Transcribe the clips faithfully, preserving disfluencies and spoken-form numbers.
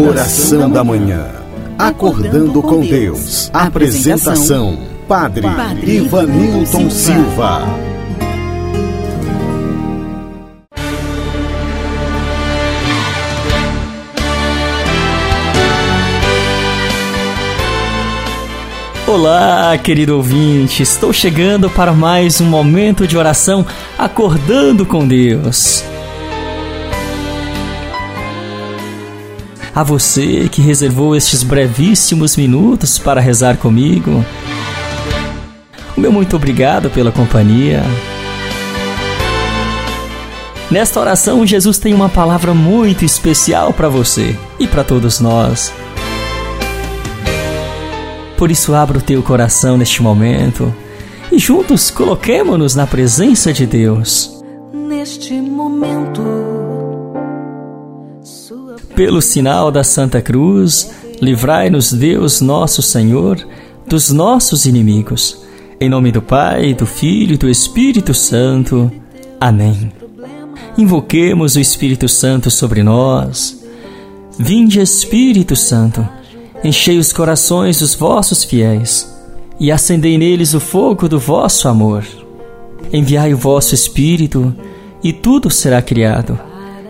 Oração da Manhã. Acordando com Deus. Apresentação: Padre Ivanilton Silva. Olá, querido ouvinte, estou chegando para mais um momento de oração, acordando com Deus. A você que reservou estes brevíssimos minutos para rezar comigo, o meu muito obrigado pela companhia. Nesta oração, Jesus tem uma palavra muito especial para você e para todos nós. Por isso, abra o teu coração neste momento e juntos coloquemo-nos na presença de Deus. Neste momento, sua... Pelo sinal da Santa Cruz, livrai-nos Deus nosso Senhor dos nossos inimigos. Em nome do Pai, do Filho e do Espírito Santo. Amém. Invoquemos o Espírito Santo sobre nós. Vinde, Espírito Santo. Enchei os corações dos vossos fiéis e acendei neles o fogo do vosso amor. Enviai o vosso Espírito e tudo será criado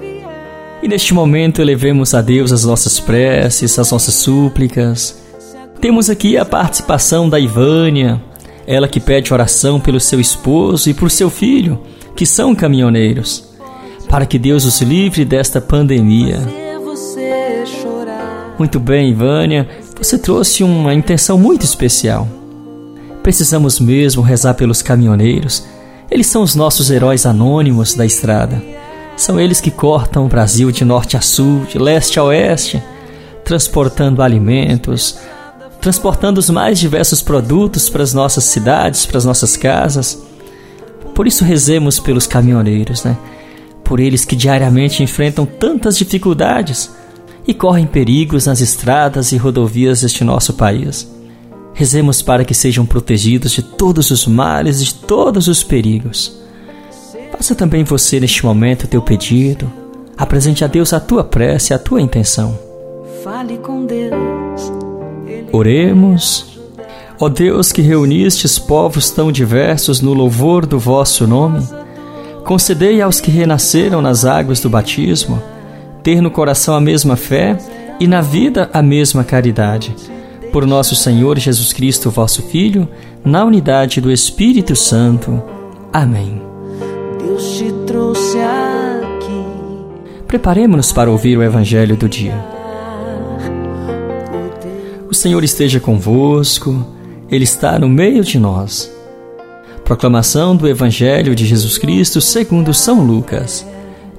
vier... e neste momento elevemos a Deus as nossas preces, as nossas súplicas. Temos aqui a participação da Ivânia, ela que pede oração pelo seu esposo e por seu filho, que são caminhoneiros, para que Deus os livre desta pandemia. Muito bem, Ivânia, você trouxe uma intenção muito especial. Precisamos mesmo rezar pelos caminhoneiros. Eles são os nossos heróis anônimos da estrada. São eles que cortam o Brasil de norte a sul, de leste a oeste, transportando alimentos, transportando os mais diversos produtos para as nossas cidades, para as nossas casas. Por isso rezemos pelos caminhoneiros, né? Por eles que diariamente enfrentam tantas dificuldades e correm perigos nas estradas e rodovias deste nosso país. Rezemos para que sejam protegidos de todos os males e de todos os perigos. Faça também você neste momento o teu pedido. Apresente a Deus a tua prece, a tua intenção. Fale com Deus. Oremos. Ó Deus, que reunistes povos tão diversos no louvor do vosso nome, concedei aos que renasceram nas águas do batismo ter no coração a mesma fé e na vida a mesma caridade. Por nosso Senhor Jesus Cristo, vosso Filho, na unidade do Espírito Santo. Amém. Deus te trouxe aqui. Preparemo-nos para ouvir o Evangelho do dia. O Senhor esteja convosco, Ele está no meio de nós. Proclamação do Evangelho de Jesus Cristo segundo São Lucas.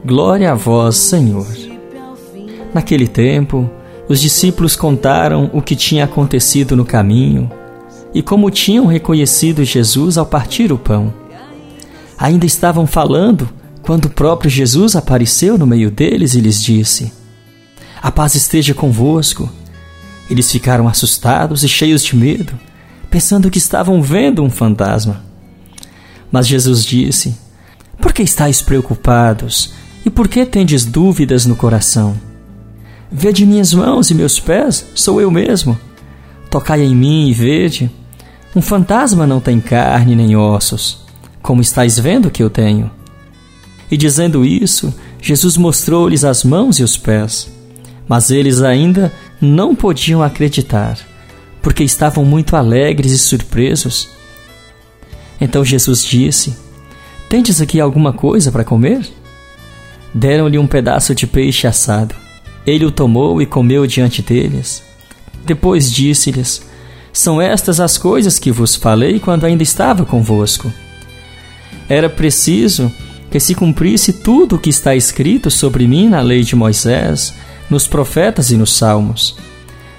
Glória a vós, Senhor. Naquele tempo, os discípulos contaram o que tinha acontecido no caminho e como tinham reconhecido Jesus ao partir o pão. Ainda estavam falando quando o próprio Jesus apareceu no meio deles e lhes disse: "A paz esteja convosco." Eles ficaram assustados e cheios de medo, pensando que estavam vendo um fantasma. Mas Jesus disse: "Por que estáis preocupados? E por que tendes dúvidas no coração? Vede minhas mãos e meus pés, sou eu mesmo. Tocai em mim e vede. Um fantasma não tem carne nem ossos, como estáis vendo que eu tenho." E dizendo isso, Jesus mostrou-lhes as mãos e os pés. Mas eles ainda não podiam acreditar, porque estavam muito alegres e surpresos. Então Jesus disse: "Tendes aqui alguma coisa para comer?" Deram-lhe um pedaço de peixe assado. Ele o tomou e comeu diante deles. Depois disse-lhes: "São estas as coisas que vos falei quando ainda estava convosco. Era preciso que se cumprisse tudo o que está escrito sobre mim na lei de Moisés, nos profetas e nos salmos."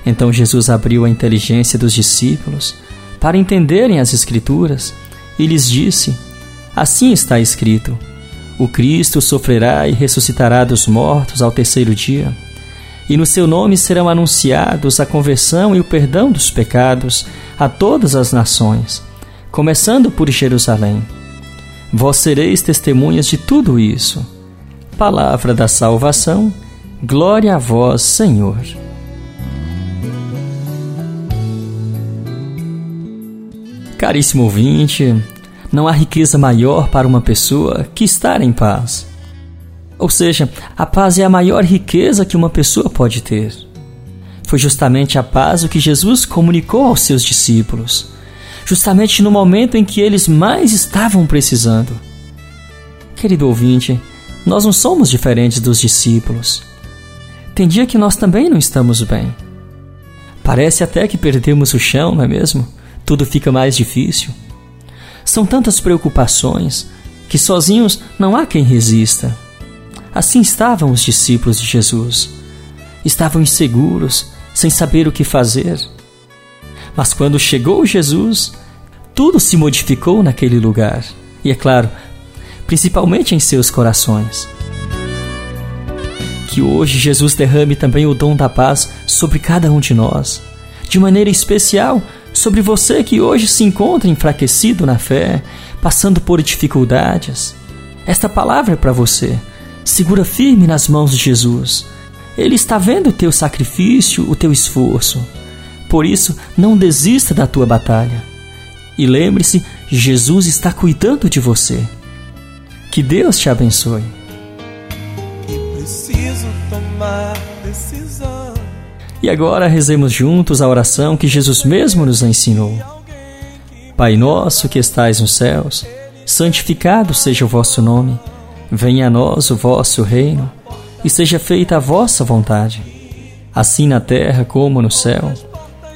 Então Jesus abriu a inteligência dos discípulos para entenderem as Escrituras, e lhes disse: assim está escrito, o Cristo sofrerá e ressuscitará dos mortos ao terceiro dia, e no seu nome serão anunciados a conversão e o perdão dos pecados a todas as nações, começando por Jerusalém. Vós sereis testemunhas de tudo isso. Palavra da salvação, glória a vós, Senhor. Caríssimo ouvinte, não há riqueza maior para uma pessoa que estar em paz. Ou seja, a paz é a maior riqueza que uma pessoa pode ter. Foi justamente a paz o que Jesus comunicou aos seus discípulos, justamente no momento em que eles mais estavam precisando. Querido ouvinte, nós não somos diferentes dos discípulos. Tem dia que nós também não estamos bem. Parece até que perdemos o chão, não é mesmo? Tudo fica mais difícil. São tantas preocupações que sozinhos não há quem resista. Assim estavam os discípulos de Jesus. Estavam inseguros, sem saber o que fazer. Mas quando chegou Jesus, tudo se modificou naquele lugar. E é claro, principalmente em seus corações. Que hoje Jesus derrame também o dom da paz sobre cada um de nós, de maneira especial sobre você que hoje se encontra enfraquecido na fé, passando por dificuldades. Esta palavra é para você. Segura firme nas mãos de Jesus. Ele está vendo o teu sacrifício, o teu esforço. Por isso, não desista da tua batalha. E lembre-se, Jesus está cuidando de você. Que Deus te abençoe. Eu preciso tomar decisão. E agora rezemos juntos a oração que Jesus mesmo nos ensinou. Pai nosso que estais nos céus, santificado seja o vosso nome. Venha a nós o vosso reino, e seja feita a vossa vontade, assim na terra como no céu.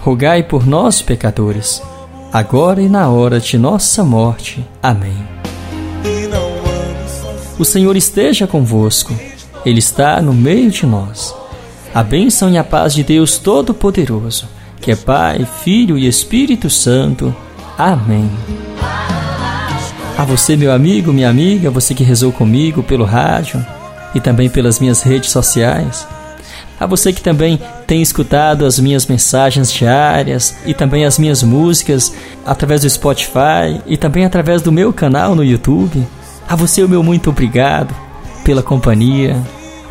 rogai por nós, pecadores, agora e na hora de nossa morte. Amém. O Senhor esteja convosco. Ele está no meio de nós. A bênção e a paz de Deus Todo-Poderoso, que é Pai, Filho e Espírito Santo. Amém. A você, meu amigo, minha amiga, você que rezou comigo pelo rádio e também pelas minhas redes sociais. A você que também tem escutado as minhas mensagens diárias e também as minhas músicas através do Spotify e também através do meu canal no YouTube. A você o meu muito obrigado pela companhia.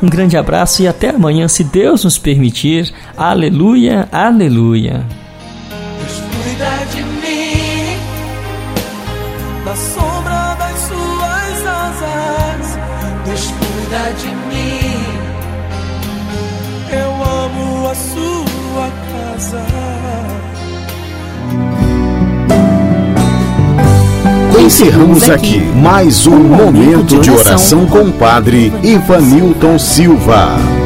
Um grande abraço e até amanhã, se Deus nos permitir. Aleluia, aleluia. Deus cuida de mim, na sombra das suas asas. Deus cuida de mim, eu amo a sua casa. Encerramos aqui mais um momento de oração com o Padre Ivanilton Silva.